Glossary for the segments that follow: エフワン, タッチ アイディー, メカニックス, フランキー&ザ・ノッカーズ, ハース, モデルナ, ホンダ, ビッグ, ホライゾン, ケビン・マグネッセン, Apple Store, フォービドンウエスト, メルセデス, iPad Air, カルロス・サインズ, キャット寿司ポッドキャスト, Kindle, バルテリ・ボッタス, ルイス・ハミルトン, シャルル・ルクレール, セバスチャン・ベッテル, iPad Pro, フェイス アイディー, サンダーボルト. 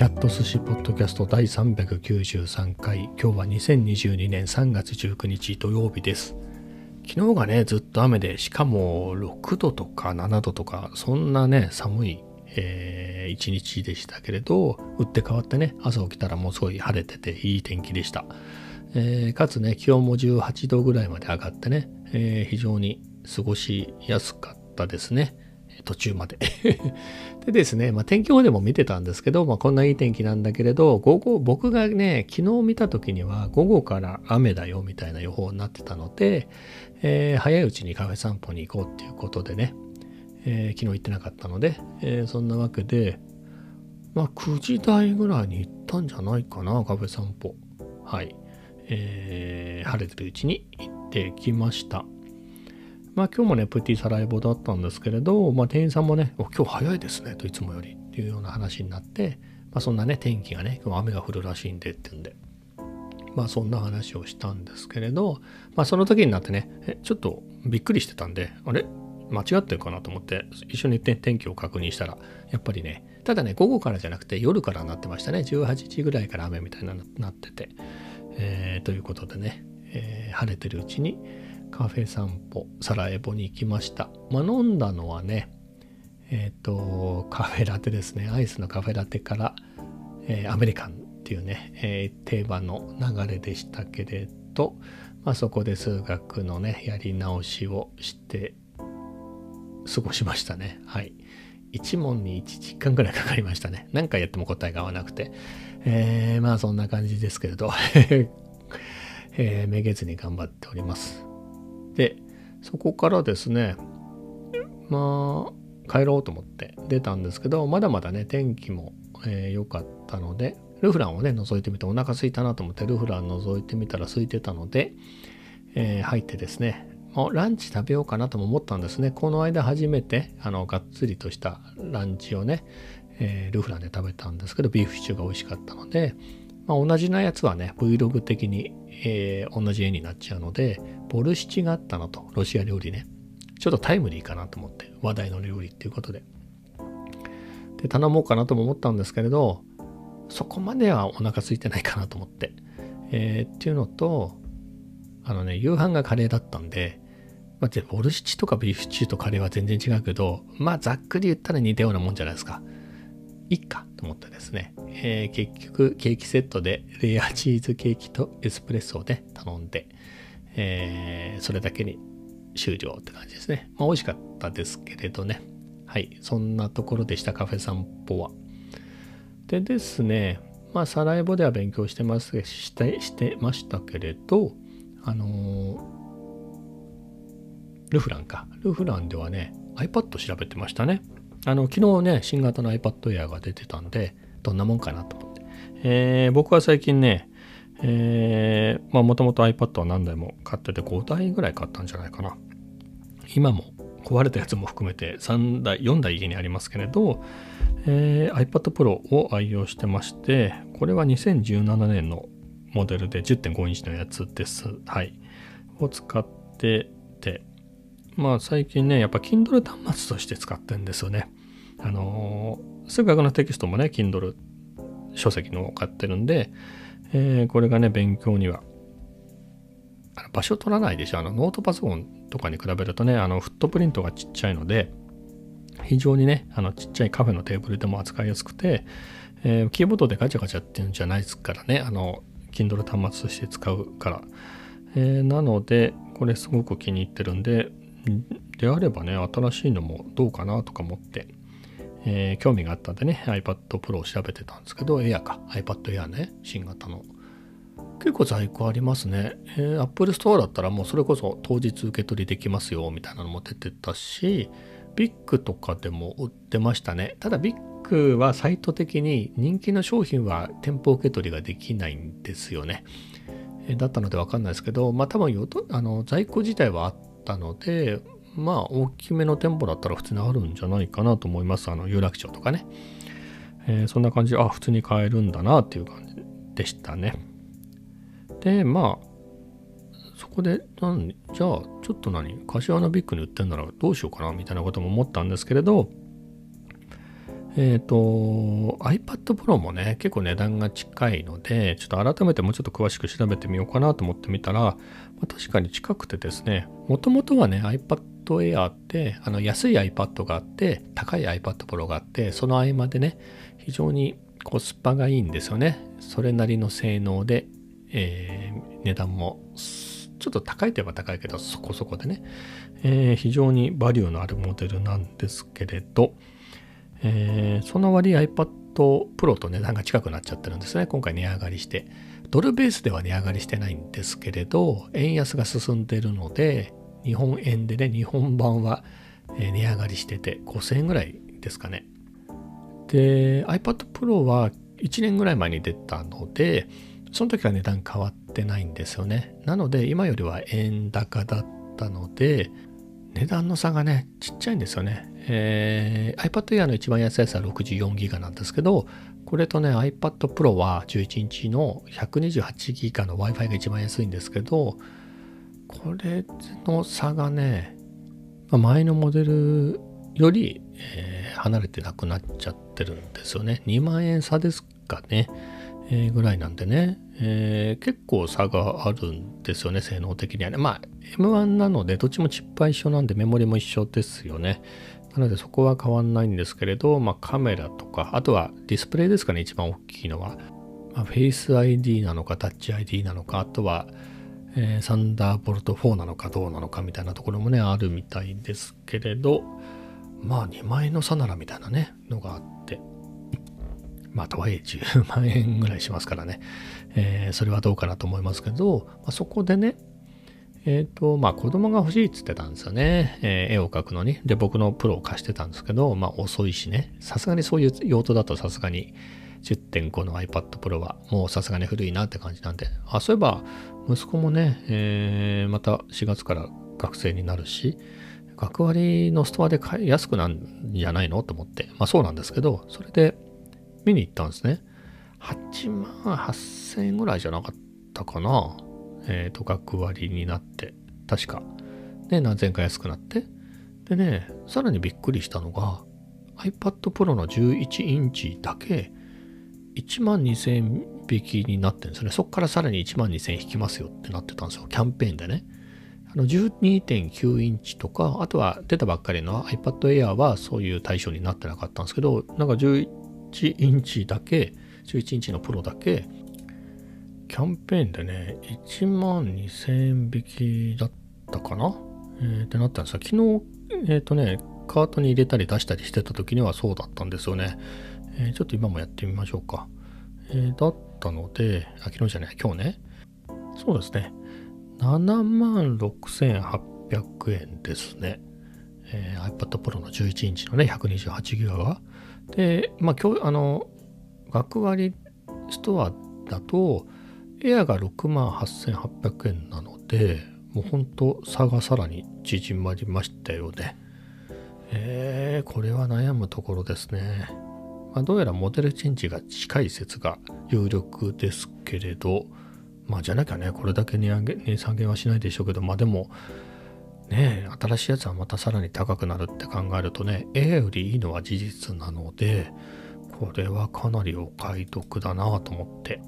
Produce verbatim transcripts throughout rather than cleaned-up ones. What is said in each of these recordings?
キャット寿司ポッドキャスト第さんびゃくきゅうじゅうさん回、今日はにせんにじゅうにねんさんがつじゅうくにち土曜日です。昨日がねずっと雨で、しかもろくどとかななどとかそんなね寒い、えー、一日でしたけれど、打って変わってね朝起きたらもうすごい晴れてていい天気でした。えー、かつね気温もじゅうはちどぐらいまで上がってね、えー、非常に過ごしやすかったですね、途中まででですね、まあ、天気予報でも見てたんですけど、まあ、こんないい天気なんだけれど、午後僕がね昨日見た時には午後から雨だよみたいな予報になってたので、えー、早いうちにカフェ散歩に行こうっていうことでね、えー、昨日行ってなかったので、えー、そんなわけで、まあ、くじ台ぐらいに行ったんじゃないかな、カフェ散歩。はい、えー、晴れてるうちに行ってきました。まあ今日もねプティサライボだったんですけれど、まあ、店員さんもねお今日早いですねといつもよりっていうような話になって、まあ、そんなね天気がね今日雨が降るらしいんでってんで、まあそんな話をしたんですけれど、まあその時になってねえちょっとびっくりしてたんで、あれ間違ってるかなと思って一緒に行って天気を確認したら、やっぱりねただね午後からじゃなくて夜からなってましたね。じゅうはちじぐらいから雨みたいななってて、えー、ということでね、えー、晴れてるうちにカフェ散歩サラエボに行きました。まあ、飲んだのはねえっとカフェラテですね。アイスのカフェラテから、えー、アメリカンっていうね、えー、定番の流れでしたけれど、まあ、そこで数学のねやり直しをして過ごしましたね。はい、いち問にいちじかんぐらいかかりましたね。何回やっても答えが合わなくて、えー、まあそんな感じですけれど、えー、めげずに頑張っております。でそこからですね、まあ帰ろうと思って出たんですけど、まだまだね天気も良、えー、かったので、ルフランをね覗いてみて、お腹空いたなと思ってルフラン覗いてみたら空いてたので、えー、入ってですね、まあ、ランチ食べようかなとも思ったんですね。この間初めてあのがっつりとしたランチをね、えー、ルフランで食べたんですけど、ビーフシチューが美味しかったので、まあ、同じなやつはね Vlog 的に、えー、同じ絵になっちゃうので、ボルシチがあったのとロシア料理ね、ちょっとタイムリーかなと思って、話題の料理っていうことでで頼もうかなとも思ったんですけれど、そこまではお腹空いてないかなと思って、えー、っていうのと、あのね夕飯がカレーだったんで、まあ、ボルシチとかビーフシチューとカレーは全然違うけど、まあざっくり言ったら似たようなもんじゃないですか、いっかと思ってですね、えー、結局ケーキセットでレアチーズケーキとエスプレッソをね頼んで、えー、それだけに終了って感じですね。まあ美味しかったですけれどね。はい、そんなところでした、カフェ散歩は。でですね、まあサラエボでは勉強してますしてしてましたけれど、あのー、ルフランかルフランではね iPad 調べてましたね。あの昨日ね新型の iPad Air が出てたんで、どんなもんかなと思って、えー、僕は最近ね、えー、まあもともと iPad は何台も買っててごだいぐらい買ったんじゃないかな。今も壊れたやつも含めてさんだいよんだい家にありますけれど、えー、iPad Pro を愛用してまして、これはにせんじゅうななねんのモデルで じゅってんご インチのやつです。はいを使ってて、まあ最近ねやっぱ Kindle 端末として使ってるんですよね。あのー、数学のテキストもね Kindle 書籍のを買ってるんで、えー、これがね勉強にはあの場所取らないでしょ。あのノートパソコンとかに比べるとね、あのフットプリントがちっちゃいので非常にねあのちっちゃいカフェのテーブルでも扱いやすくて、えー、キーボードでガチャガチャっていうんじゃないですからね、あの Kindle 端末として使うから、えー、なのでこれすごく気に入ってるんで、であればね新しいのもどうかなとか思って、えー、興味があったんでね iPad Pro を調べてたんですけど、 Air か iPad Air ね新型の結構在庫ありますね。えー、Apple Store だったらもうそれこそ当日受け取りできますよみたいなのも出てたし、ビッグとかでも売ってましたね。ただビッグはサイト的に人気の商品は店舗受け取りができないんですよね、えー、だったので分かんないですけど、まあ多分よとあの在庫自体はあってなので、まあ大きめの店舗だったら普通にあるんじゃないかなと思います。あの有楽町とかね、えー、そんな感じで、あ普通に買えるんだなっていう感じでしたね。でまあそこでなんじゃあちょっと何柏のビッグに売ってんならどうしようかなみたいなことも思ったんですけれど、えーと、iPad Pro もね、結構値段が近いので、ちょっと改めてもうちょっと詳しく調べてみようかなと思ってみたら、まあ、確かに近くてですね、もともとはね、iPad Air って、あの安い iPad があって、高い iPad Pro があって、その合間でね、非常にコスパがいいんですよね。それなりの性能で、えー、値段もちょっと高いといえば高いけど、そこそこでね、えー、非常にバリューのあるモデルなんですけれど、えー、その割 iPad Pro と値段が近くなっちゃってるんですね。今回値上がりして。ドルベースでは値上がりしてないんですけれど、円安が進んでいるので、日本円でね、日本版は値上がりしててごせんえんぐらいですかね。で、iPad Pro はいちねんぐらい前に出たので、その時は値段変わってないんですよね。なので、今よりは円高だったので、値段の差がね、ちっちゃいんですよね。えー、iPad Air の一番安いやつは ろくじゅうよんギガバイト なんですけど、これとね、iPad Pro はじゅういちインチの ひゃくにじゅうはちギガバイト の Wi-Fi が一番安いんですけど、これの差がね、前のモデルより、えー、離れてなくなっちゃってるんですよね。にまんえん差ですかね、えー、ぐらいなんでね、えー、結構差があるんですよね、性能的にはね。まあ、エムワン なので、どっちもチップは一緒なんで、メモリも一緒ですよね。なのでそこは変わんないんですけれど、まあ、カメラとか、あとはディスプレイですかね、一番大きいのは。まあ、フェイス アイディー なのか、タッチ アイディー なのか、あとは、えー、サンダーボルトフォーなのかどうなのかみたいなところもね、あるみたいですけれど、まあにまんえんの差ならみたいなね、のがあって。まあとはいえじゅうまんえんぐらいしますからね、えー、それはどうかなと思いますけど、まあ、そこでね、えっと、まあ子供が欲しいって言ってたんですよね。えー、絵を描くのに。で、僕のプロを貸してたんですけど、まあ遅いしね。さすがにそういう用途だとさすがに じゅってんご の iPad Pro はもうさすがに古いなって感じなんで。あ、そういえば息子もね、えー、またしがつから学生になるし、学割のストアで買い安くなんじゃないのと思って。まあそうなんですけど、それで見に行ったんですね。はちまんはっせんえんぐらいじゃなかったかな。えっと、学割になって、確か、ね、何千か安くなって。でね、さらにびっくりしたのが、iPad Pro のじゅういちインチだけ、いちまんにせんえん引きになってるんですよね。そこからさらにいちまんにせんえん引きますよってなってたんですよ。キャンペーンでね。あの、じゅうにてんきゅうインチとか、あとは出たばっかりの iPad Air はそういう対象になってなかったんですけど、なんかじゅういちインチだけ、じゅういちインチの Pro だけ、キャンペーンでね、いちまんにせんえん引きだったかな、えー、ってなったんですが、昨日、えっとね、カートに入れたり出したりしてた時にはそうだったんですよね。えー、ちょっと今もやってみましょうか。えー、だったので、あ、昨日じゃない、今日ね。そうですね。ななまんろくせんはっぴゃくえんですね。えー、iPad Pro のじゅういちインチのね、ひゃくにじゅうはちギガバイト が。で、まあ今日、あの、学割ストアだと、エアがろくまんはっせんはっぴゃくえんなので、もうほんと差がさらに縮まりましたよね。えー、これは悩むところですね。まあ、どうやらモデルチェンジが近い説が有力ですけれど、まあじゃなきゃね、これだけ値上げ、値下げはしないでしょうけど、まあでも、ね、新しいやつはまたさらに高くなるって考えるとね、エアよりいいのは事実なので、これはかなりお買い得だなと思って。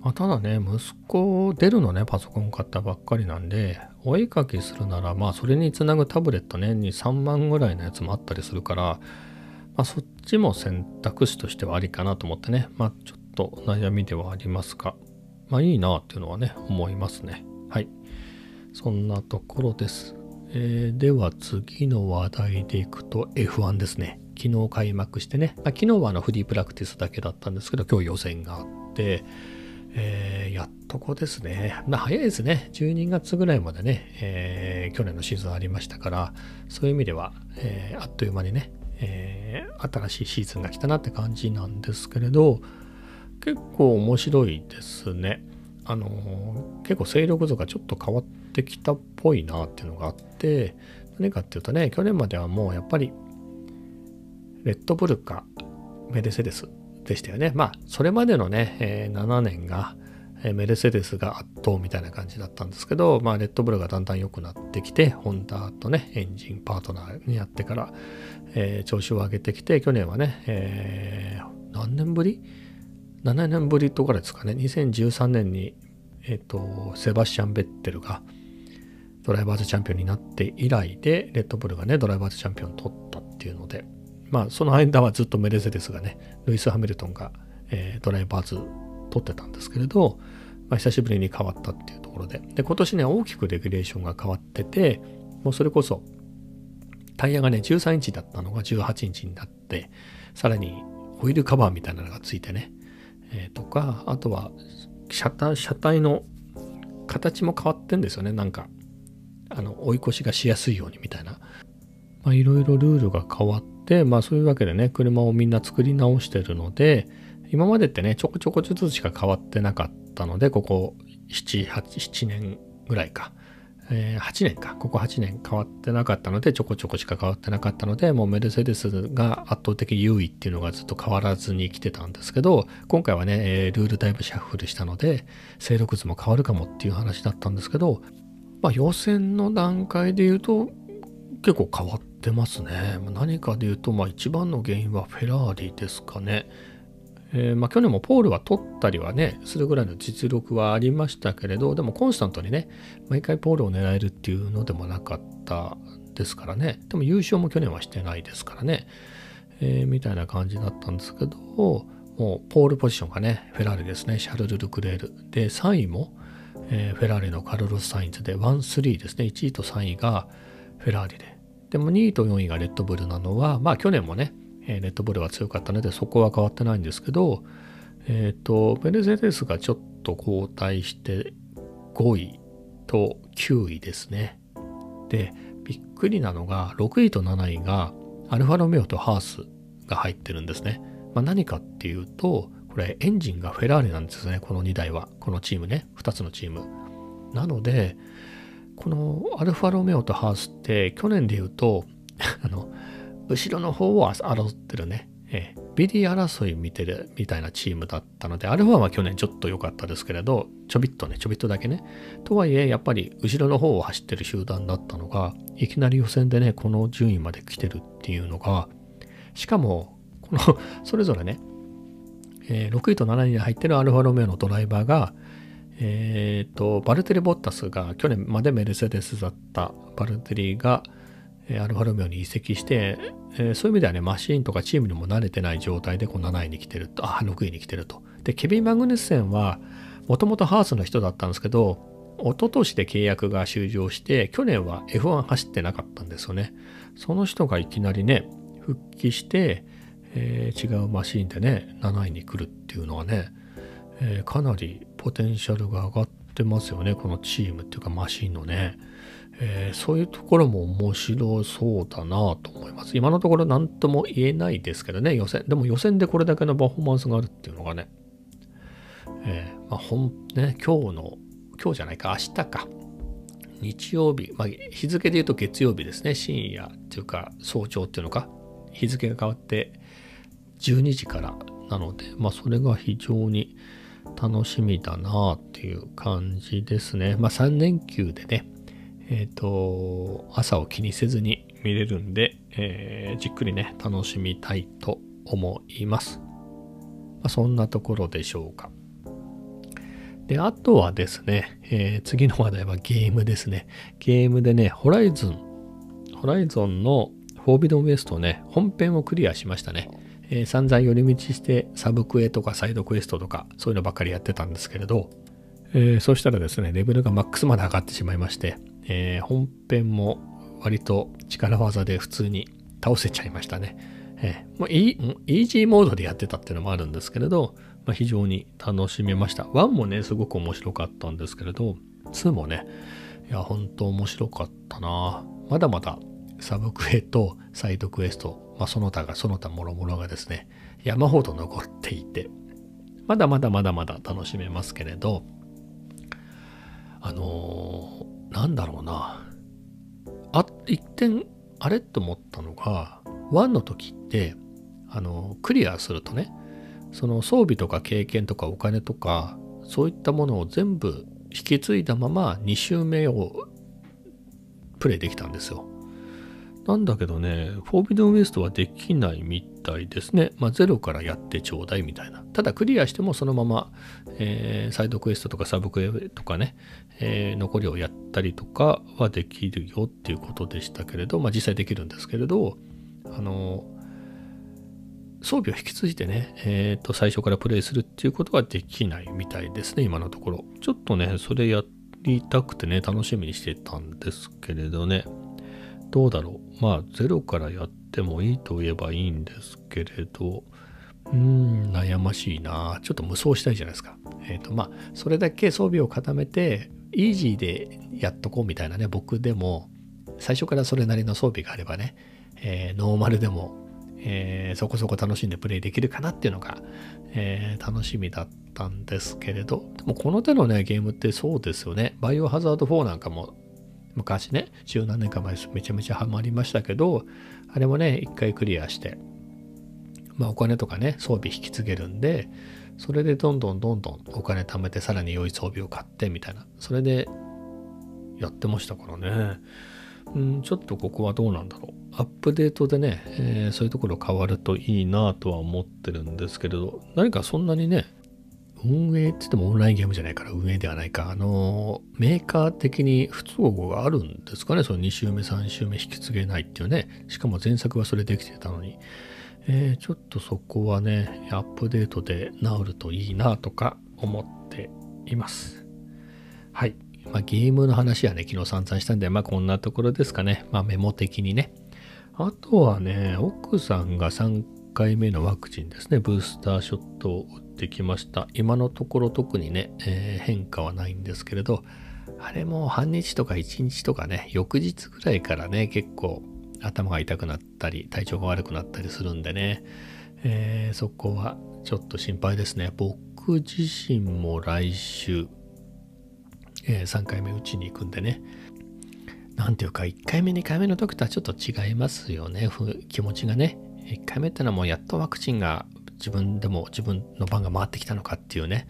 まあ、ただね、息子、デルのね、パソコン買ったばっかりなんで、お絵かきするなら、まあ、それにつなぐタブレットね、にじゅうさんまんぐらいのやつもあったりするから、まあ、そっちも選択肢としてはありかなと思ってね、まあ、ちょっと悩みではありますが、まあ、いいなっていうのはね、思いますね。はい。そんなところです。えー、では、次の話題でいくと エフワン ですね。昨日開幕してね、まあ、昨日はあのフリープラクティスだけだったんですけど、今日予選があって、えー、やっとこですね。まあ早いですね。じゅうにがつぐらいまでね、えー、去年のシーズンありましたから、そういう意味では、えー、あっという間にね、えー、新しいシーズンが来たなって感じなんですけれど、結構面白いですね。あのー、結構勢力図がちょっと変わってきたっぽいなっていうのがあって、何かっていうとね、去年まではもうやっぱり、レッドブルかメルセデスでしたよね。まあ、それまでのね、えー、ななねんが、メルセデスが圧倒みたいな感じだったんですけど、まあ、レッドブルがだんだん良くなってきて、ホンダとねエンジンパートナーにやってから、えー、調子を上げてきて、去年はね、えー、何年ぶり?ななねんぶりとかですかね、にせんじゅうさんねんに、えーと、セバスチャン・ベッテルがドライバーズチャンピオンになって以来で、レッドブルがねドライバーズチャンピオンを取ったっていうので、まあその間はずっとメルセデスがね、ルイス・ハミルトンが、えー、ドライバーズ取ってたんですけれど、まあ、久しぶりに変わったっていうところで、で今年ね大きくレギュレーションが変わってて、もうそれこそタイヤがねじゅうさんインチだったのがじゅうはちインチになって、さらにホイールカバーみたいなのがついてね、えー、とか、あとは車体、車体の形も変わってんですよね。なんかあの追い越しがしやすいようにみたいな、まあ、いろいろルールが変わって、まあ、そういうわけでね車をみんな作り直してるので、今までってねちょこちょこずつしか変わってなかったので、ここなな、はち、ななねんぐらいか、えー、はちねんか、ここはちねん変わってなかったので、ちょこちょこしか変わってなかったので、もうメルセデスが圧倒的優位っていうのがずっと変わらずに来てたんですけど、今回はねルールだいぶシャッフルしたので勢力図も変わるかもっていう話だったんですけど、まあ、予選の段階で言うと結構変わってますね。何かで言うと、まあ、一番の原因はフェラーリですかね。えーまあ、去年もポールは取ったりはねするぐらいの実力はありましたけれど、でもコンスタントにね毎回ポールを狙えるっていうのでもなかったですからね。でも優勝も去年はしてないですからね、えー、みたいな感じだったんですけど、もうポールポジションがねフェラーリですね、シャルル・ルクレールで、さんいも、えー、フェラーリのカルロス・サインズで いち、さん ですね。いちいとさんいがフェラーリで、でもにいとよんいがレッドブルなのは、まあ去年もねレッドブルは強かったのでそこは変わってないんですけど、えっとメルセデスがちょっと後退してごいときゅういですね。でびっくりなのがろくいとなないがアルファロメオとハースが入ってるんですね。まあ、何かっていうと、これエンジンがフェラーリなんですね、このにだいは、このチームね、ふたつのチームなので、このアルファロメオとハースって去年で言うとあの後ろの方を争ってるね、えー、ビリー争い見てるみたいなチームだったので、アルファは去年ちょっと良かったですけれど、ちょびっとね、ちょびっとだけね。とはいえ、やっぱり後ろの方を走ってる集団だったのが、いきなり予選でね、この順位まで来てるっていうのが、しかも、この、それぞれね、えー、ろくいとなないに入ってるアルファロメオのドライバーが、えっと、バルテリ・ボッタスが、去年までメルセデスだったバルテリが、アルファロメオに移籍して、えー、そういう意味ではねマシーンとかチームにも慣れてない状態でこうなないに来てると、あろくいに来てると。でケビン・マグネッセンはもともとハースの人だったんですけど、一昨年で契約が終了して去年は エフワン 走ってなかったんですよね。その人がいきなりね復帰して、えー、違うマシーンでねなないに来るっていうのはね、えー、かなりポテンシャルが上がってますよね、このチームっていうかマシーンのね。えー、そういうところも面白そうだなと思います。今のところ何とも言えないですけどね、予選。でも予選でこれだけのパフォーマンスがあるっていうのがね、えーまあ本ね今日の、今日じゃないか、明日か、日曜日、まあ、日付で言うと月曜日ですね、深夜っていうか早朝っていうのか、日付が変わってじゅうにじからなので、まあ、それが非常に楽しみだなっていう感じですね。まあ、さんれんきゅうでね、えっと朝を気にせずに見れるんで、えー、じっくりね楽しみたいと思います。まあ、そんなところでしょうか。であとはですね、えー、次の話題はゲームですね。ゲームでねホライゾンホライゾンのフォービドンウエストをね本編をクリアしましたね。えー、散々寄り道してサブクエとかサイドクエストとかそういうのばっかりやってたんですけれど、えー、そうしたらですねレベルがマックスまで上がってしまいまして。えー、本編も割と力技で普通に倒せちゃいましたね。えー、もうイージーモードでやってたっていうのもあるんですけれど、まあ、非常に楽しめました。いちもねすごく面白かったんですけれど、にもねいや本当面白かったな。まだまだサブクエとサイドクエスト、まあ、その他がその他もろもろがですね山ほど残っていて、まだまだまだまだ楽しめますけれど、あのーなんだろうなあ、一点あれと思ったのが、いちの時ってあのクリアするとねその装備とか経験とかお金とかそういったものを全部引き継いだままに周目をプレイできたんですよ。なんだけどね、フォービドンウエストはできないみたいですね。まあ、ゼロからやってちょうだいみたいな。ただクリアしてもそのまま、えー、サイドクエストとかサブクエとかね、えー、残りをやったりとかはできるよっていうことでしたけれど、まあ実際できるんですけれど、あの装備を引き継いでね、えーと、最初からプレイするっていうことはできないみたいですね、今のところ。ちょっとね、それやりたくてね、楽しみにしてたんですけれどね。どうだろう。まあゼロからやってもいいと言えばいいんですけれど、うーん、悩ましいな。ちょっと無双したいじゃないですか。えっとまあそれだけ装備を固めてイージーでやっとこうみたいなね、僕でも最初からそれなりの装備があればね、えー、ノーマルでも、えー、そこそこ楽しんでプレイできるかなっていうのが、えー、楽しみだったんですけれど、でもこの手のねゲームってそうですよね。バイオハザードフォーなんかも昔ね、十何年か前めちゃめちゃハマりましたけど、あれもね、一回クリアして、まあお金とかね、装備引き継げるんで、それでどんどんどんどんお金貯めて、さらに良い装備を買ってみたいな、それでやってましたからね。うん、ちょっとここはどうなんだろう。アップデートでね、えー、そういうところ変わるといいなとは思ってるんですけれど、何かそんなにね、運営って言ってもオンラインゲームじゃないから運営ではないか、あのメーカー的に不都合があるんですかね。そのに周目さん周目引き継げないっていうね。しかも前作はそれできてたのに、えー、ちょっとそこはねアップデートで治るといいなとか思っています。はい。まあ、ゲームの話はね昨日散々したんで、まあこんなところですかね。まあメモ的にね。あとはね、奥さんがさんかいめのワクチンですね、ブースターショットを打ってきました。今のところ特にね、えー、変化はないんですけれど、あれも半日とかいちにちとかね、翌日ぐらいからね結構頭が痛くなったり体調が悪くなったりするんでね、えー、そこはちょっと心配ですね。僕自身も来週、えー、さんかいめ打ちに行くんでね、なんていうかいっかいめにかいめの時とはちょっと違いますよね、気持ちがね。いっかいめってのはもうやっとワクチンが自分でも自分の番が回ってきたのかっていうね、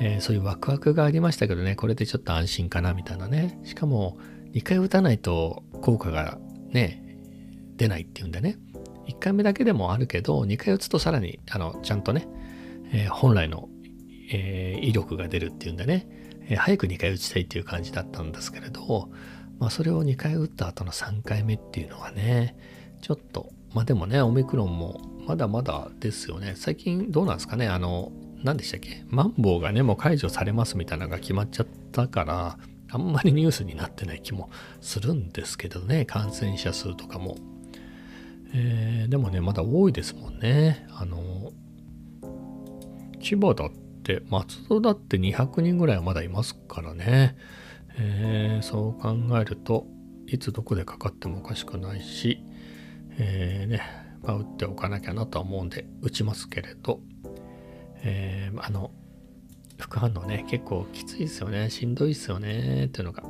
えー、そういうワクワクがありましたけどね、これでちょっと安心かなみたいなね。しかもにかい打たないと効果がね出ないっていうんでね、いっかいめだけでもあるけどにかい打つとさらにあのちゃんとね、えー、本来の、えー、威力が出るっていうんでね、えー、早くにかい打ちたいっていう感じだったんですけれど、まあ、それをにかい打った後のさんかいめっていうのはねちょっと、まあでもねオミクロンもまだまだですよね。最近どうなんですかね、あの何でしたっけ、マンボウがねもう解除されますみたいなのが決まっちゃったからあんまりニュースになってない気もするんですけどね、感染者数とかも、えー、でもねまだ多いですもんね。あの千葉だって松戸だってにひゃくにんぐらいはまだいますからね、えー、そう考えるといつどこでかかってもおかしくないし、えーねまあ、打っておかなきゃなとは思うんで打ちますけれど、えー、あの副反応ね結構きついですよね、しんどいですよねっていうのが。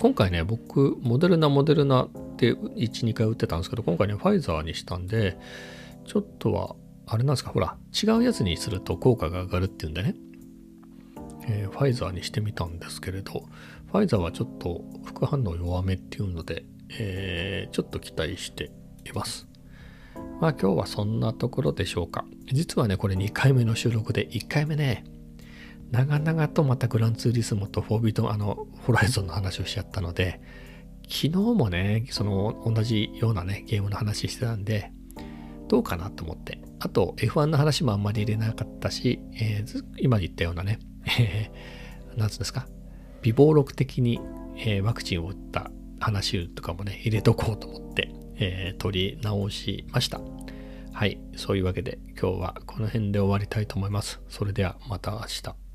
今回ね僕モデルナモデルナっていち、にかい打ってたんですけど、今回ねファイザーにしたんでちょっとはあれなんですか、ほら違うやつにすると効果が上がるっていうんでね、えー、ファイザーにしてみたんですけれど、ファイザーはちょっと副反応弱めっていうので、えー、ちょっと期待しています。まあ今日はそんなところでしょうか。実はねこれにかいめの収録で、いっかいめね長々とまたグランツーリスモとフォービドンあのホライゾンの話をしちゃったので、昨日もねその同じようなねゲームの話してたんでどうかなと思って、あと エフワン の話もあんまり入れなかったし、えー、今言ったようなねなんつうんですか、備忘録的に、えー、ワクチンを打った話とかもね入れとこうと思って、えー、取り直しました。はい、そういうわけで今日はこの辺で終わりたいと思います。それではまた明日。